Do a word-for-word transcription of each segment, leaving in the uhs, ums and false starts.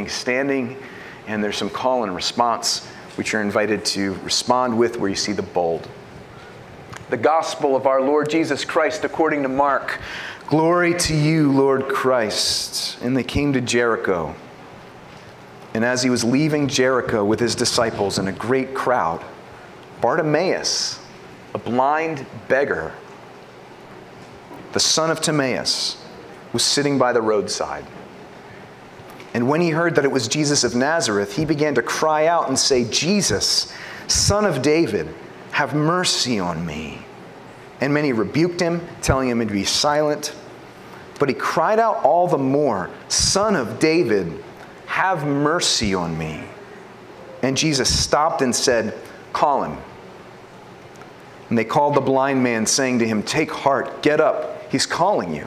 remaining standing, and there's some call and response, which you're invited to respond with, where you see the bold. The gospel of our Lord Jesus Christ according to Mark. Glory to you, Lord Christ. And they came to Jericho. And as he was leaving Jericho with his disciples and a great crowd, Bartimaeus, a blind beggar, the son of Timaeus, was sitting by the roadside. And when he heard that it was Jesus of Nazareth, he began to cry out and say, "Jesus, Son of David, have mercy on me." And many rebuked him, telling him to be silent. But he cried out all the more, "Son of David, have mercy on me." And Jesus stopped and said, "Call him." And they called the blind man, saying to him, "Take heart, get up, he's calling you."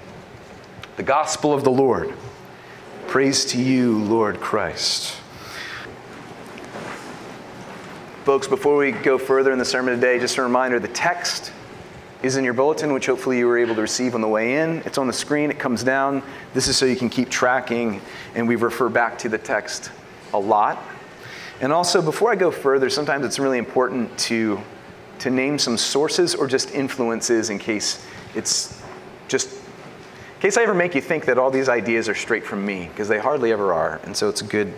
The gospel of the Lord. Praise to you, Lord Christ. Folks, before we go further in the sermon today, just a reminder, the text is in your bulletin, which hopefully you were able to receive on the way in. It's on the screen. It comes down. This is so you can keep tracking, and we refer back to the text a lot. And also, before I go further, sometimes it's really important to, to name some sources or just influences in case it's just... in case I ever make you think that all these ideas are straight from me, because they hardly ever are. And so it's good,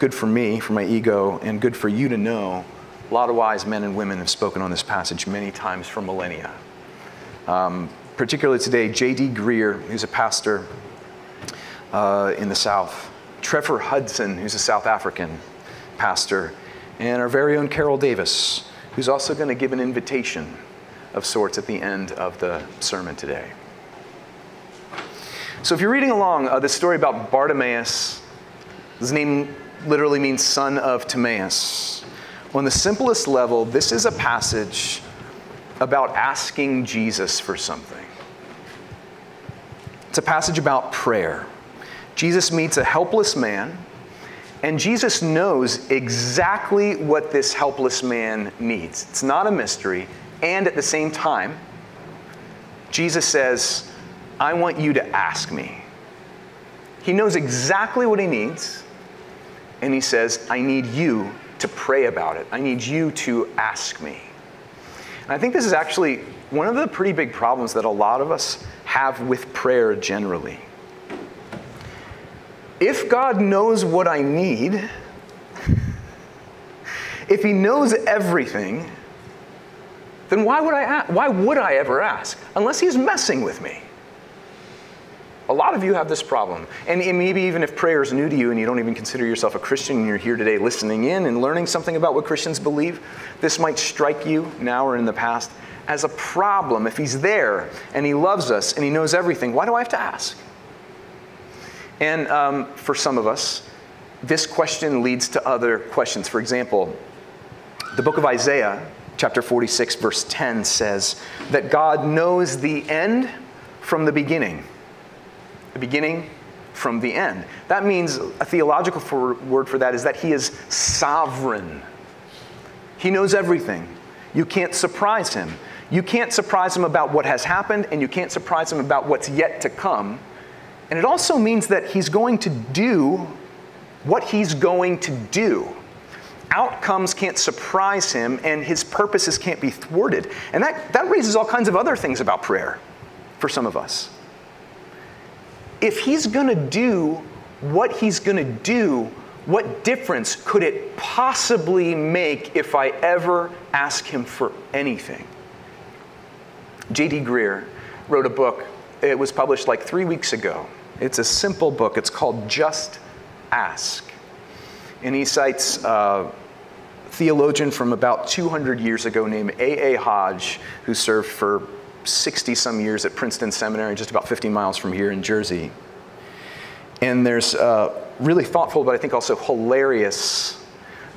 good for me, for my ego, and good for you to know a lot of wise men and women have spoken on this passage many times for millennia. Um, particularly today, J D Greer, who's a pastor uh, in the South, Trevor Hudson, who's a South African pastor, and our very own Carol Davis, who's also going to give an invitation of sorts at the end of the sermon today. So if you're reading along, uh, this story about Bartimaeus, his name literally means son of Timaeus. On the simplest level, this is a passage about asking Jesus for something. It's a passage about prayer. Jesus meets a helpless man, and Jesus knows exactly what this helpless man needs. It's not a mystery, and at the same time, Jesus says, "I want you to ask me." He knows exactly what he needs, and he says, "I need you to pray about it. I need you to ask me." And I think this is actually one of the pretty big problems that a lot of us have with prayer generally. If God knows what I need, if he knows everything, then why would I ask? Why would I ever ask? Unless he's messing with me. A lot of you have this problem. And maybe even if prayer is new to you and you don't even consider yourself a Christian and you're here today listening in and learning something about what Christians believe, this might strike you now or in the past as a problem. If he's there and he loves us and he knows everything, why do I have to ask? And um, for some of us, this question leads to other questions. For example, the book of Isaiah, chapter forty-six, verse ten says that God knows the end from the beginning. The beginning from the end. That means a theological for, word for that is that he is sovereign. He knows everything. You can't surprise him. You can't surprise him about what has happened, and you can't surprise him about what's yet to come. And it also means that he's going to do what he's going to do. Outcomes can't surprise him, and his purposes can't be thwarted. And that, that raises all kinds of other things about prayer for some of us. If he's going to do what he's going to do, what difference could it possibly make if I ever ask him for anything? J D Greer wrote a book. It was published like three weeks ago. It's a simple book. It's called Just Ask. And he cites a theologian from about two hundred years ago named A A Hodge, who served for sixty-some years at Princeton Seminary, just about fifty miles from here in Jersey. And there's uh, really thoughtful, but I think also hilarious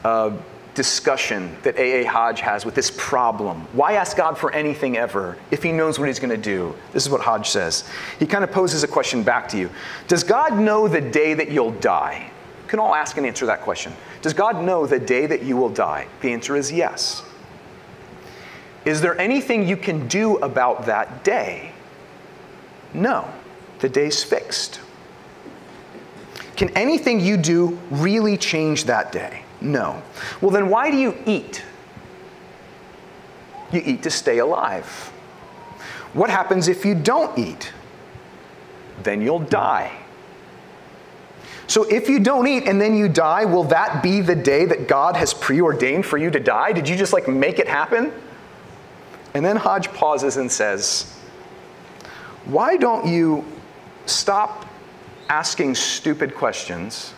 uh, discussion that A A. Hodge has with this problem. Why ask God for anything ever if he knows what he's going to do? This is what Hodge says. He kind of poses a question back to you. Does God know the day that you'll die? You can all ask and answer that question. Does God know the day that you will die? The answer is yes. Is there anything you can do about that day? No. The day's fixed. Can anything you do really change that day? No. Well, then why do you eat? You eat to stay alive. What happens if you don't eat? Then you'll die. So if you don't eat and then you die, will that be the day that God has preordained for you to die? Did you just like make it happen? And then Hodge pauses and says, why don't you stop asking stupid questions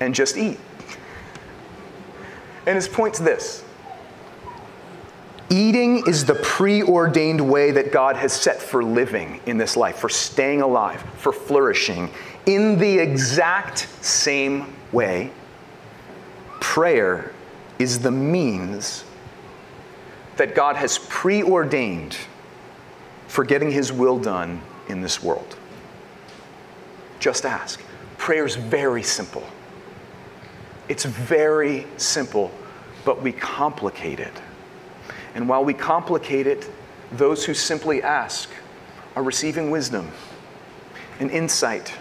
and just eat? And his point's this. Eating is the preordained way that God has set for living in this life, for staying alive, for flourishing. In the exact same way, prayer is the means that God has preordained for getting his will done in this world. Just ask. Prayer is very simple. It's very simple, but we complicate it. And while we complicate it, those who simply ask are receiving wisdom and insight,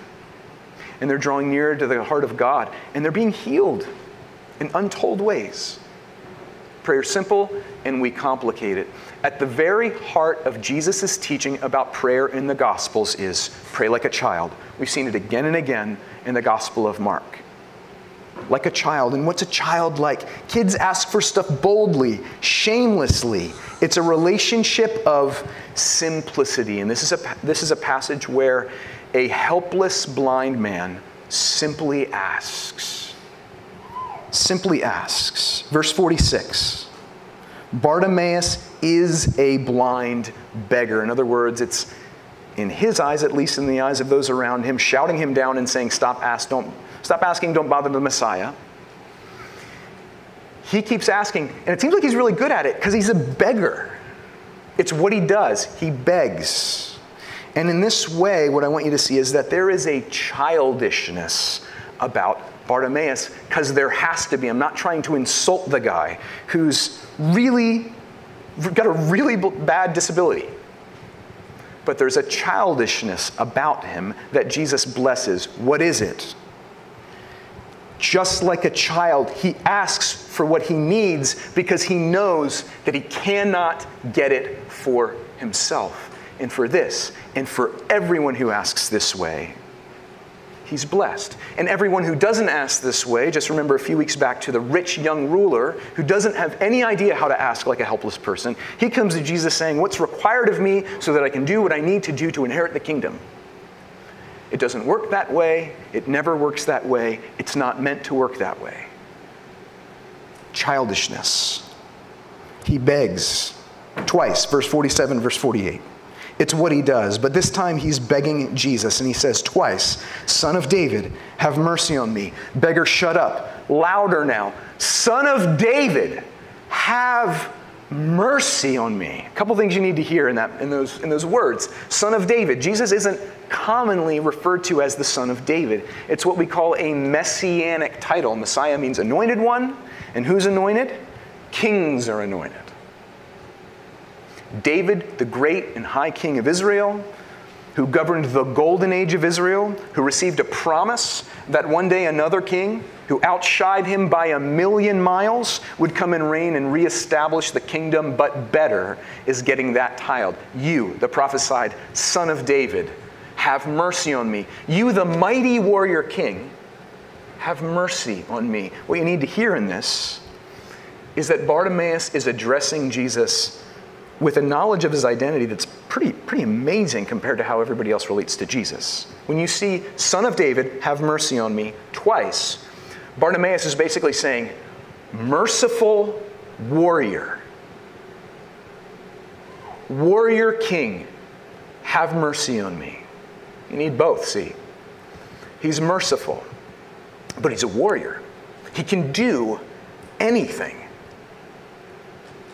and they're drawing nearer to the heart of God, and they're being healed in untold ways. Prayer's simple, and we complicate it. At the very heart of Jesus' teaching about prayer in the Gospels is pray like a child. We've seen it again and again in the Gospel of Mark. Like a child. And what's a child like? Kids ask for stuff boldly, shamelessly. It's a relationship of simplicity. And this is a, this is a passage where a helpless blind man simply asks. Simply asks. Verse forty-six. Bartimaeus is a blind beggar. In other words, it's in his eyes, at least in the eyes of those around him, shouting him down and saying, stop, ask, don't, stop asking, don't bother the Messiah. He keeps asking, and it seems like he's really good at it because he's a beggar. It's what he does. He begs. And in this way, what I want you to see is that there is a childishness about Bartimaeus, because there has to be. I'm not trying to insult the guy who's really got a really bad disability. But there's a childishness about him that Jesus blesses. What is it? Just like a child, he asks for what he needs because he knows that he cannot get it for himself. And for this, and for everyone who asks this way, he's blessed. And everyone who doesn't ask this way, just remember a few weeks back to the rich young ruler who doesn't have any idea how to ask like a helpless person. He comes to Jesus saying, what's required of me so that I can do what I need to do to inherit the kingdom? It doesn't work that way. It never works that way. It's not meant to work that way. Childishness. He begs twice, verse forty-seven, verse forty-eight. It's what he does. But this time he's begging Jesus, and he says twice, Son of David, have mercy on me. Beggar, shut up. Louder now. Son of David, have mercy on me. A couple things you need to hear in that, in those, in those words. Son of David. Jesus isn't commonly referred to as the Son of David. It's what we call a messianic title. Messiah means anointed one. And who's anointed? Kings are anointed. David, the great and high king of Israel, who governed the golden age of Israel, who received a promise that one day another king, who outshone him by a million miles, would come and reign and reestablish the kingdom, but better is getting that title. You, the prophesied Son of David, have mercy on me. You, the mighty warrior king, have mercy on me. What you need to hear in this is that Bartimaeus is addressing Jesus with a knowledge of his identity that's pretty, pretty amazing compared to how everybody else relates to Jesus. When you see, Son of David, have mercy on me, twice, Bartimaeus is basically saying, merciful warrior, warrior king, have mercy on me. You need both, see. He's merciful, but he's a warrior. He can do anything,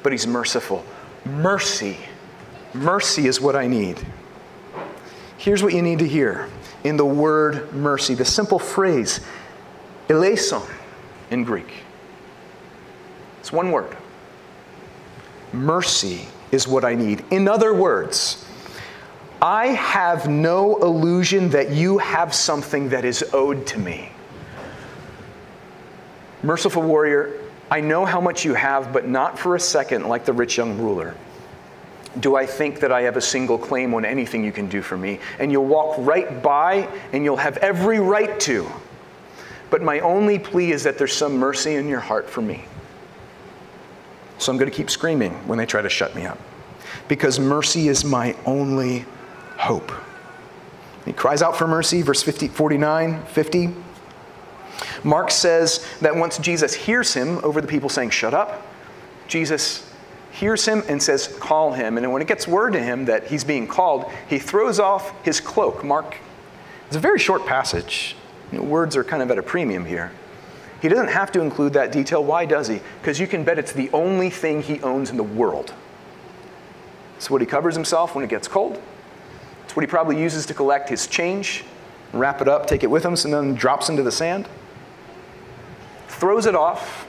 but he's merciful. Mercy. Mercy is what I need. Here's what you need to hear in the word mercy. The simple phrase, eleison in Greek. It's one word. Mercy is what I need. In other words, I have no illusion that you have something that is owed to me. Merciful warrior, I know how much you have, but not for a second, like the rich young ruler, do I think that I have a single claim on anything you can do for me. And you'll walk right by, and you'll have every right to. But my only plea is that there's some mercy in your heart for me. So I'm going to keep screaming when they try to shut me up, because mercy is my only hope. He cries out for mercy, verse forty-nine, fifty. Mark says that once Jesus hears him over the people saying, shut up, Jesus hears him and says, call him. And when it gets word to him that he's being called, he throws off his cloak. Mark, it's a very short passage. You know, words are kind of at a premium here. He doesn't have to include that detail. Why does he? Because you can bet it's the only thing he owns in the world. It's what he covers himself when it gets cold. It's what he probably uses to collect his change, wrap it up, take it with him, and then drops into the sand. Throws it off,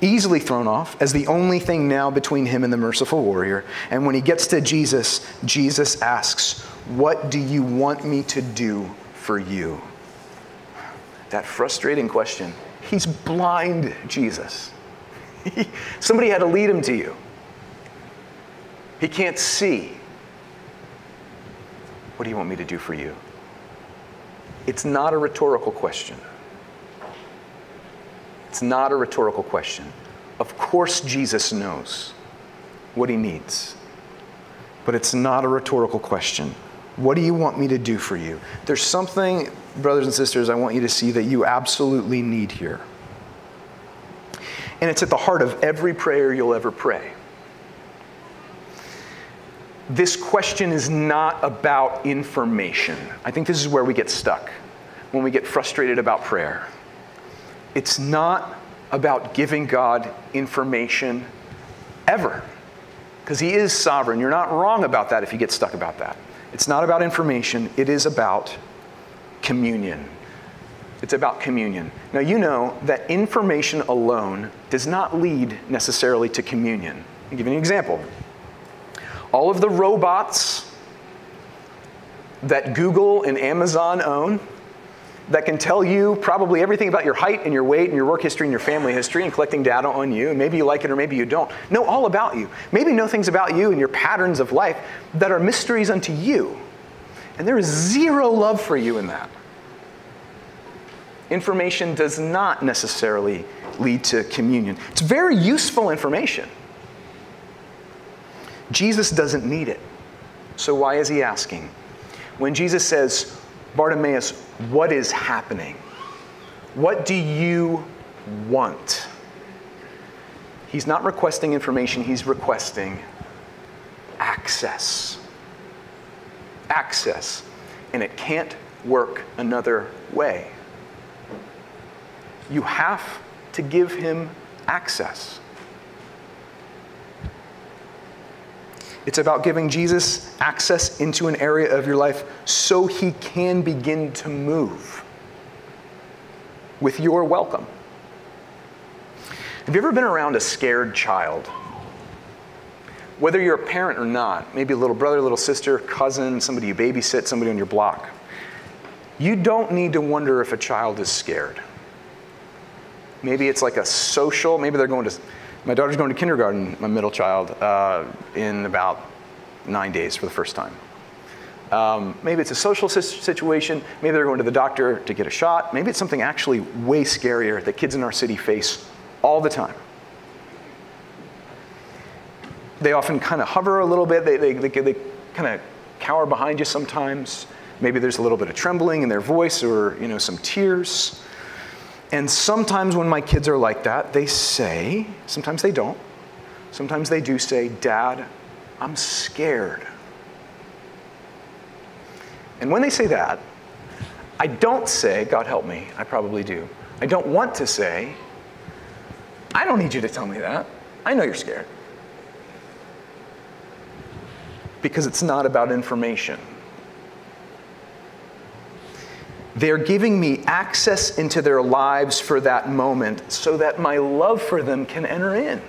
easily thrown off, as the only thing now between him and the merciful warrior. And when he gets to Jesus, Jesus asks, what do you want me to do for you? That frustrating question. He's blind, Jesus. Somebody had to lead him to you. He can't see. What do you want me to do for you? It's not a rhetorical question. It's not a rhetorical question. Of course Jesus knows what he needs. But it's not a rhetorical question. What do you want me to do for you? There's something, brothers and sisters, I want you to see that you absolutely need here. And it's at the heart of every prayer you'll ever pray. This question is not about information. I think this is where we get stuck when we get frustrated about prayer. It's not about giving God information ever, because he is sovereign. You're not wrong about that if you get stuck about that. It's not about information. It is about communion. It's about communion. Now, you know that information alone does not lead necessarily to communion. I'll give you an example. All of the robots that Google and Amazon own that can tell you probably everything about your height and your weight and your work history and your family history and collecting data on you, and maybe you like it or maybe you don't, know all about you. Maybe know things about you and your patterns of life that are mysteries unto you. And there is zero love for you in that. Information does not necessarily lead to communion. It's very useful information. Jesus doesn't need it. So why is he asking? When Jesus says, Bartimaeus, what is happening? What do you want? He's not requesting information. He's requesting access. Access. And it can't work another way. You have to give him access. It's about giving Jesus access into an area of your life so he can begin to move with your welcome. Have you ever been around a scared child? Whether you're a parent or not, maybe a little brother, little sister, cousin, somebody you babysit, somebody on your block. You don't need to wonder if a child is scared. Maybe it's like a social, maybe they're going to... My daughter's going to kindergarten, my middle child, uh, in about nine days for the first time. Um, maybe it's a social situation. Maybe they're going to the doctor to get a shot. Maybe it's something actually way scarier that kids in our city face all the time. They often kind of hover a little bit. They, they, they, they kind of cower behind you sometimes. Maybe there's a little bit of trembling in their voice or, you know, some tears. And sometimes when my kids are like that, they say, sometimes they don't, sometimes they do say, Dad, I'm scared. And when they say that, I don't say, God help me, I probably do. I don't want to say, I don't need you to tell me that. I know you're scared. Because it's not about information. They're giving me access into their lives for that moment so that my love for them can enter in.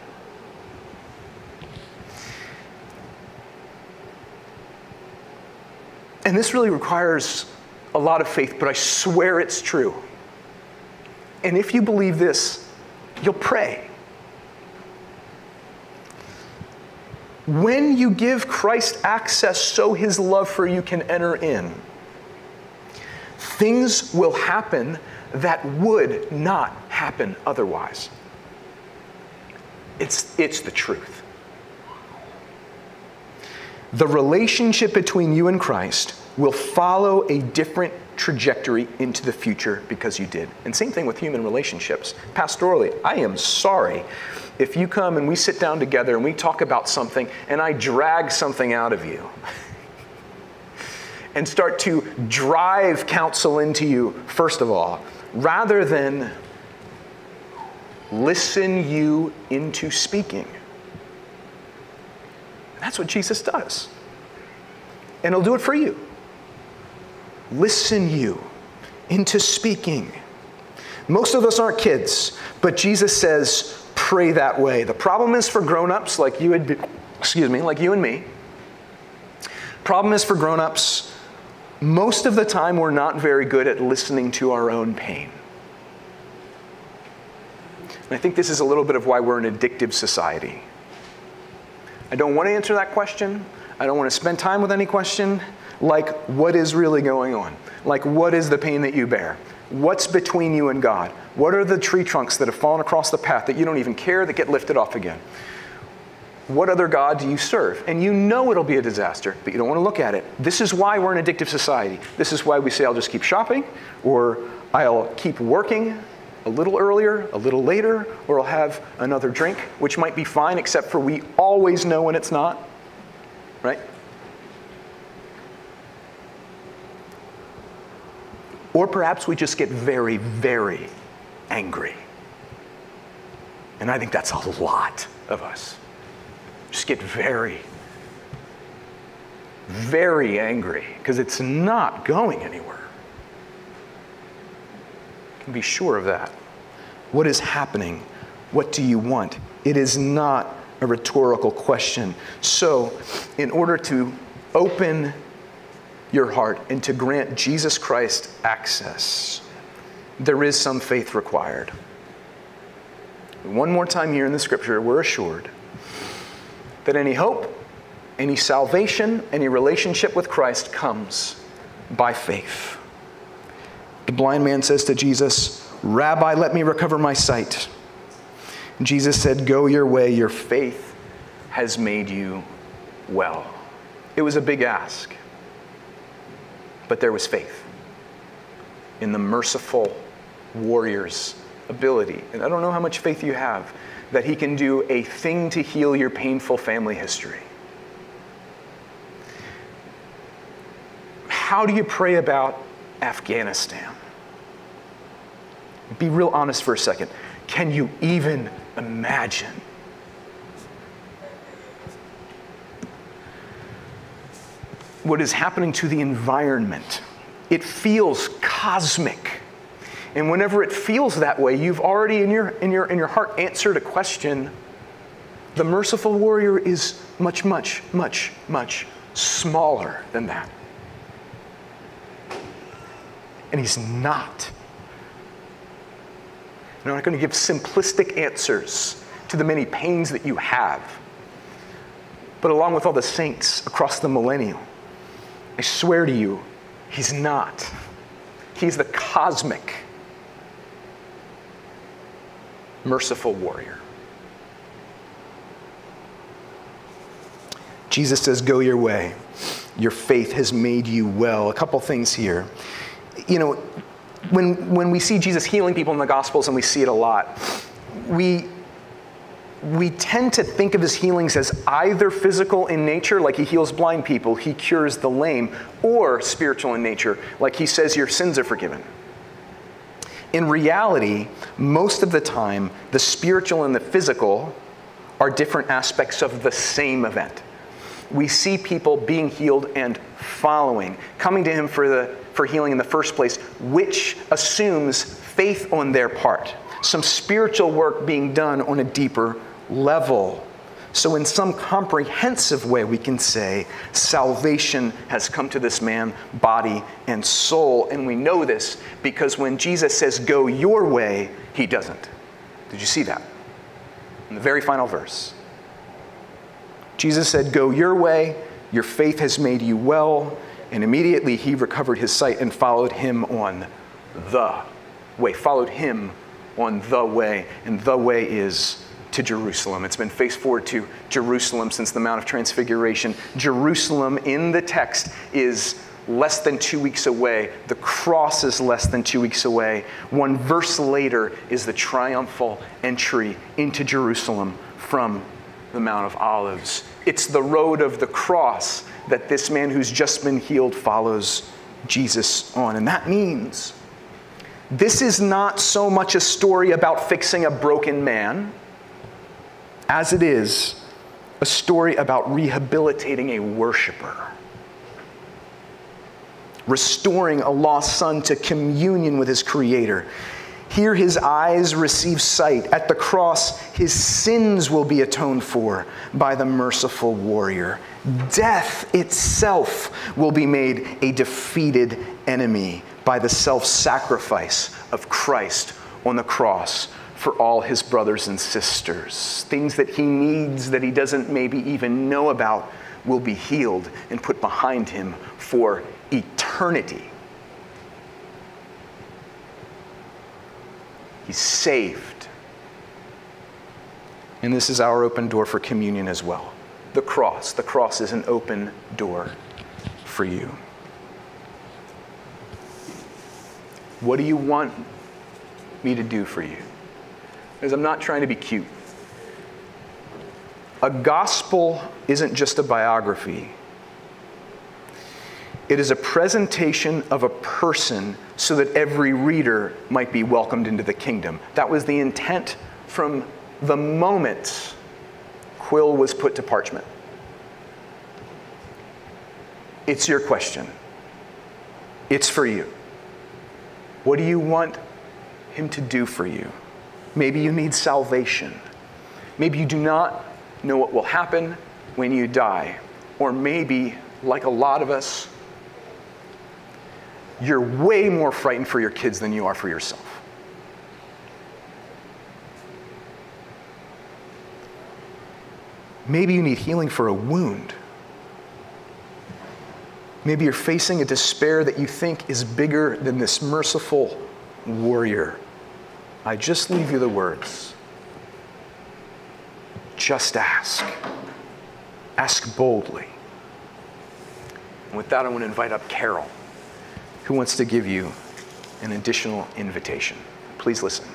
And this really requires a lot of faith, but I swear it's true. And if you believe this, you'll pray. When you give Christ access so his love for you can enter in, things will happen that would not happen otherwise. It's, it's the truth. The relationship between you and Christ will follow a different trajectory into the future because you did. And same thing with human relationships. Pastorally, I am sorry if you come and we sit down together and we talk about something and I drag something out of you and start to drive counsel into you, first of all, rather than listen you into speaking. That's what Jesus does. And he'll do it for you. Listen you into speaking. Most of us aren't kids, but Jesus says, pray that way. The problem is for grown-ups like you and excuse me, like you and me. Problem is for grown-ups, most of the time we're not very good at listening to our own pain. And I think this is a little bit of why we're an addictive society. I don't want to answer that question. I don't want to spend time with any question. Like, what is really going on? Like, what is the pain that you bear? What's between you and God? What are the tree trunks that have fallen across the path that you don't even care that get lifted off again? What other God do you serve? And you know it'll be a disaster, but you don't want to look at it. This is why we're an addictive society. This is why we say, I'll just keep shopping, or I'll keep working a little earlier, a little later, or I'll have another drink, which might be fine, except for we always know when it's not, right? Or perhaps we just get very, very angry. And I think that's a lot of us. Just get very, very angry because it's not going anywhere. You can be sure of that. What is happening? What do you want? It is not a rhetorical question. So, in order to open your heart and to grant Jesus Christ access, there is some faith required. One more time here in the scripture, we're assured that any hope, any salvation, any relationship with Christ comes by faith. The blind man says to Jesus, Rabbi, let me recover my sight. And Jesus said, go your way, your faith has made you well. It was a big ask, but there was faith in the merciful warrior's ability. And I don't know how much faith you have that he can do a thing to heal your painful family history. How do you pray about Afghanistan? Be real honest for a second. Can you even imagine? What is happening to the environment? It feels cosmic. And whenever it feels that way, you've already in your, in your, in your heart answered a question. The merciful warrior is much, much, much, much smaller than that. And he's not. And I'm not going to give simplistic answers to the many pains that you have. But along with all the saints across the millennium, I swear to you, he's not. He's the cosmic merciful warrior. Jesus says, go your way. Your faith has made you well. A couple things here. You know, when, when we see Jesus healing people in the Gospels, and we see it a lot, we we tend to think of his healings as either physical in nature, like he heals blind people, he cures the lame, or spiritual in nature, like he says your sins are forgiven. In reality, most of the time, the spiritual and the physical are different aspects of the same event. We see people being healed and following, coming to him for, the, for healing in the first place, which assumes faith on their part, some spiritual work being done on a deeper level. So in some comprehensive way, we can say salvation has come to this man, body and soul. And we know this because when Jesus says, go your way, he doesn't. Did you see that? In the very final verse. Jesus said, go your way, your faith has made you well. And immediately he recovered his sight and followed him on the way, followed him on the way, and the way is to Jerusalem. It's been faced forward to Jerusalem since the Mount of Transfiguration. Jerusalem in the text is less than two weeks away. The cross is less than two weeks away. One verse later is the triumphal entry into Jerusalem from the Mount of Olives. It's the road of the cross that this man who's just been healed follows Jesus on. And that means this is not so much a story about fixing a broken man as it is a story about rehabilitating a worshiper, restoring a lost son to communion with his Creator. Here his eyes receive sight. At the cross, his sins will be atoned for by the merciful warrior. Death itself will be made a defeated enemy by the self-sacrifice of Christ on the cross for all his brothers and sisters. Things that he needs that he doesn't maybe even know about will be healed and put behind him for eternity. He's saved. And this is our open door for communion as well. The cross. The cross is an open door for you. What do you want me to do for you? Because I'm not trying to be cute. A gospel isn't just a biography. It is a presentation of a person so that every reader might be welcomed into the kingdom. That was the intent from the moment quill was put to parchment. It's your question. It's for you. What do you want him to do for you? Maybe you need salvation. Maybe you do not know what will happen when you die. Or maybe, like a lot of us, you're way more frightened for your kids than you are for yourself. Maybe you need healing for a wound. Maybe you're facing a despair that you think is bigger than this merciful warrior. I just leave you the words. Just ask. Ask boldly. And with that, I want to invite up Carol, who wants to give you an additional invitation. Please listen.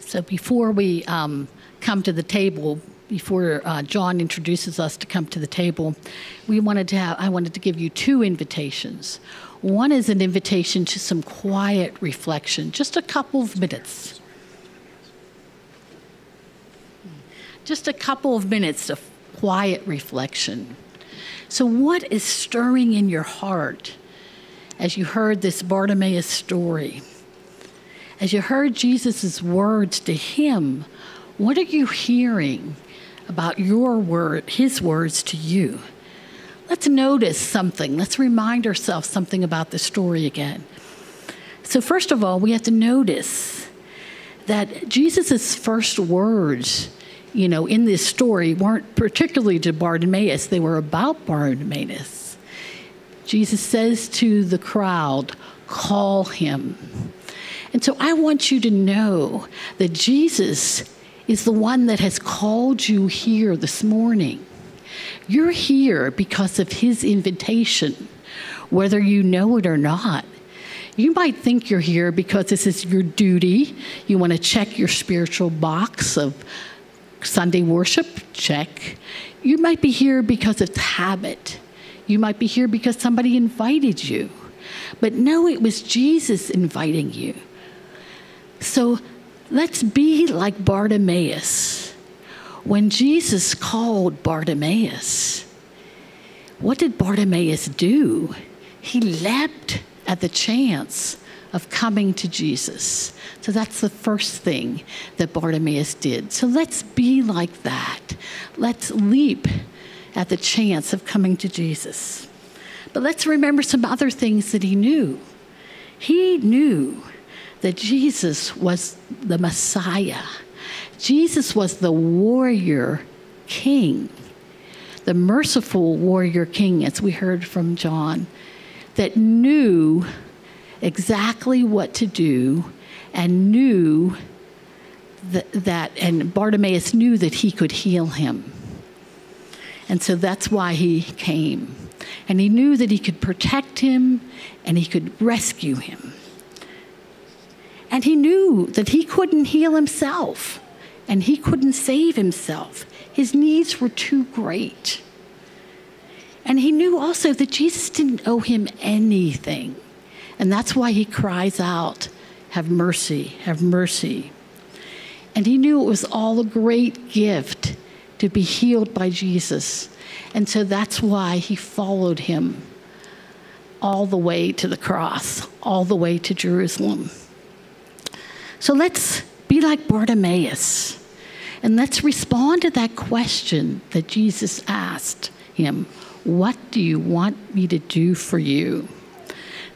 So before we um, come to the table, before uh, John introduces us to come to the table, we wanted to have, I wanted to give you two invitations. One is an invitation to some quiet reflection, just a couple of minutes. Just a couple of minutes of quiet reflection. So what is stirring in your heart as you heard this Bartimaeus story? As you heard Jesus' words to him, what are you hearing about your word, his words to you? Let's notice something. Let's remind ourselves something about the story again. So first of all, we have to notice that Jesus' first words, you know, in this story weren't particularly to Bartimaeus. They were about Bartimaeus. Jesus says to the crowd, call him. And so I want you to know that Jesus is the one that has called you here this morning. You're here because of his invitation, whether you know it or not. You might think you're here because this is your duty. You want to check your spiritual box of Sunday worship, check. You might be here because it's habit. You might be here because somebody invited you. But no, it was Jesus inviting you. So let's be like Bartimaeus. When Jesus called Bartimaeus, what did Bartimaeus do? He leapt at the chance of coming to Jesus. So that's the first thing that Bartimaeus did. So let's be like that. Let's leap at the chance of coming to Jesus. But let's remember some other things that he knew. He knew that Jesus was the Messiah. Jesus was the warrior king, the merciful warrior king, as we heard from John, that knew exactly what to do and knew th that, and Bartimaeus knew that he could heal him. And so that's why he came. And he knew that he could protect him and he could rescue him. And he knew that he couldn't heal himself and he couldn't save himself. His needs were too great. And he knew also that Jesus didn't owe him anything. And that's why he cries out, "Have mercy, have mercy." And he knew it was all a great gift to be healed by Jesus. And so that's why he followed him all the way to the cross, all the way to Jerusalem. So let's be like Bartimaeus, and let's respond to that question that Jesus asked him, "What do you want me to do for you?"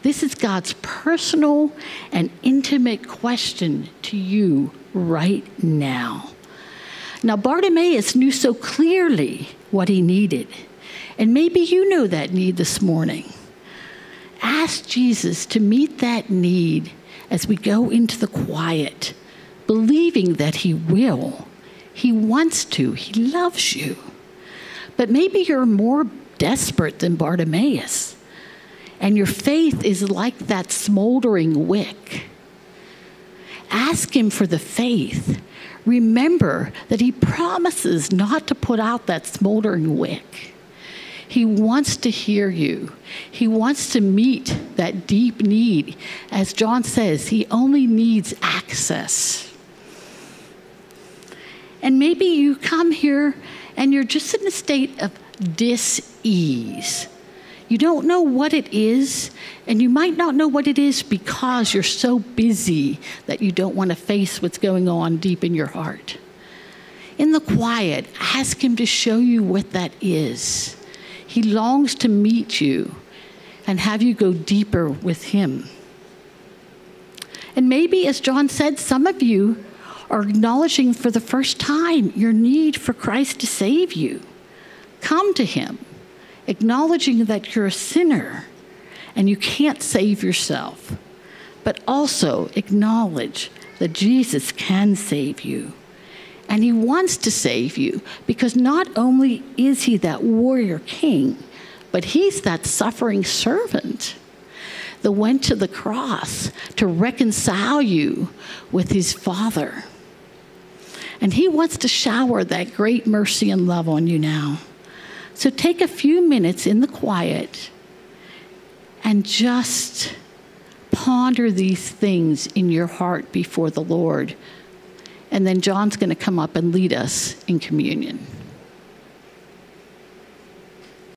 This is God's personal and intimate question to you right now. Now, Bartimaeus knew so clearly what he needed. And maybe you know that need this morning. Ask Jesus to meet that need as we go into the quiet, believing that he will. He wants to. He loves you. But maybe you're more desperate than Bartimaeus. And your faith is like that smoldering wick. Ask him for the faith. Remember that he promises not to put out that smoldering wick. He wants to hear you. He wants to meet that deep need. As John says, he only needs access. And maybe you come here and you're just in a state of dis-ease. You don't know what it is, and you might not know what it is because you're so busy that you don't want to face what's going on deep in your heart. In the quiet, ask him to show you what that is. He longs to meet you and have you go deeper with him. And maybe, as John said, some of you are acknowledging for the first time your need for Christ to save you. Come to him, acknowledging that you're a sinner and you can't save yourself, but also acknowledge that Jesus can save you. And he wants to save you because not only is he that warrior king, but he's that suffering servant that went to the cross to reconcile you with his Father. And he wants to shower that great mercy and love on you now. So take a few minutes in the quiet and just ponder these things in your heart before the Lord. And then John's going to come up and lead us in communion.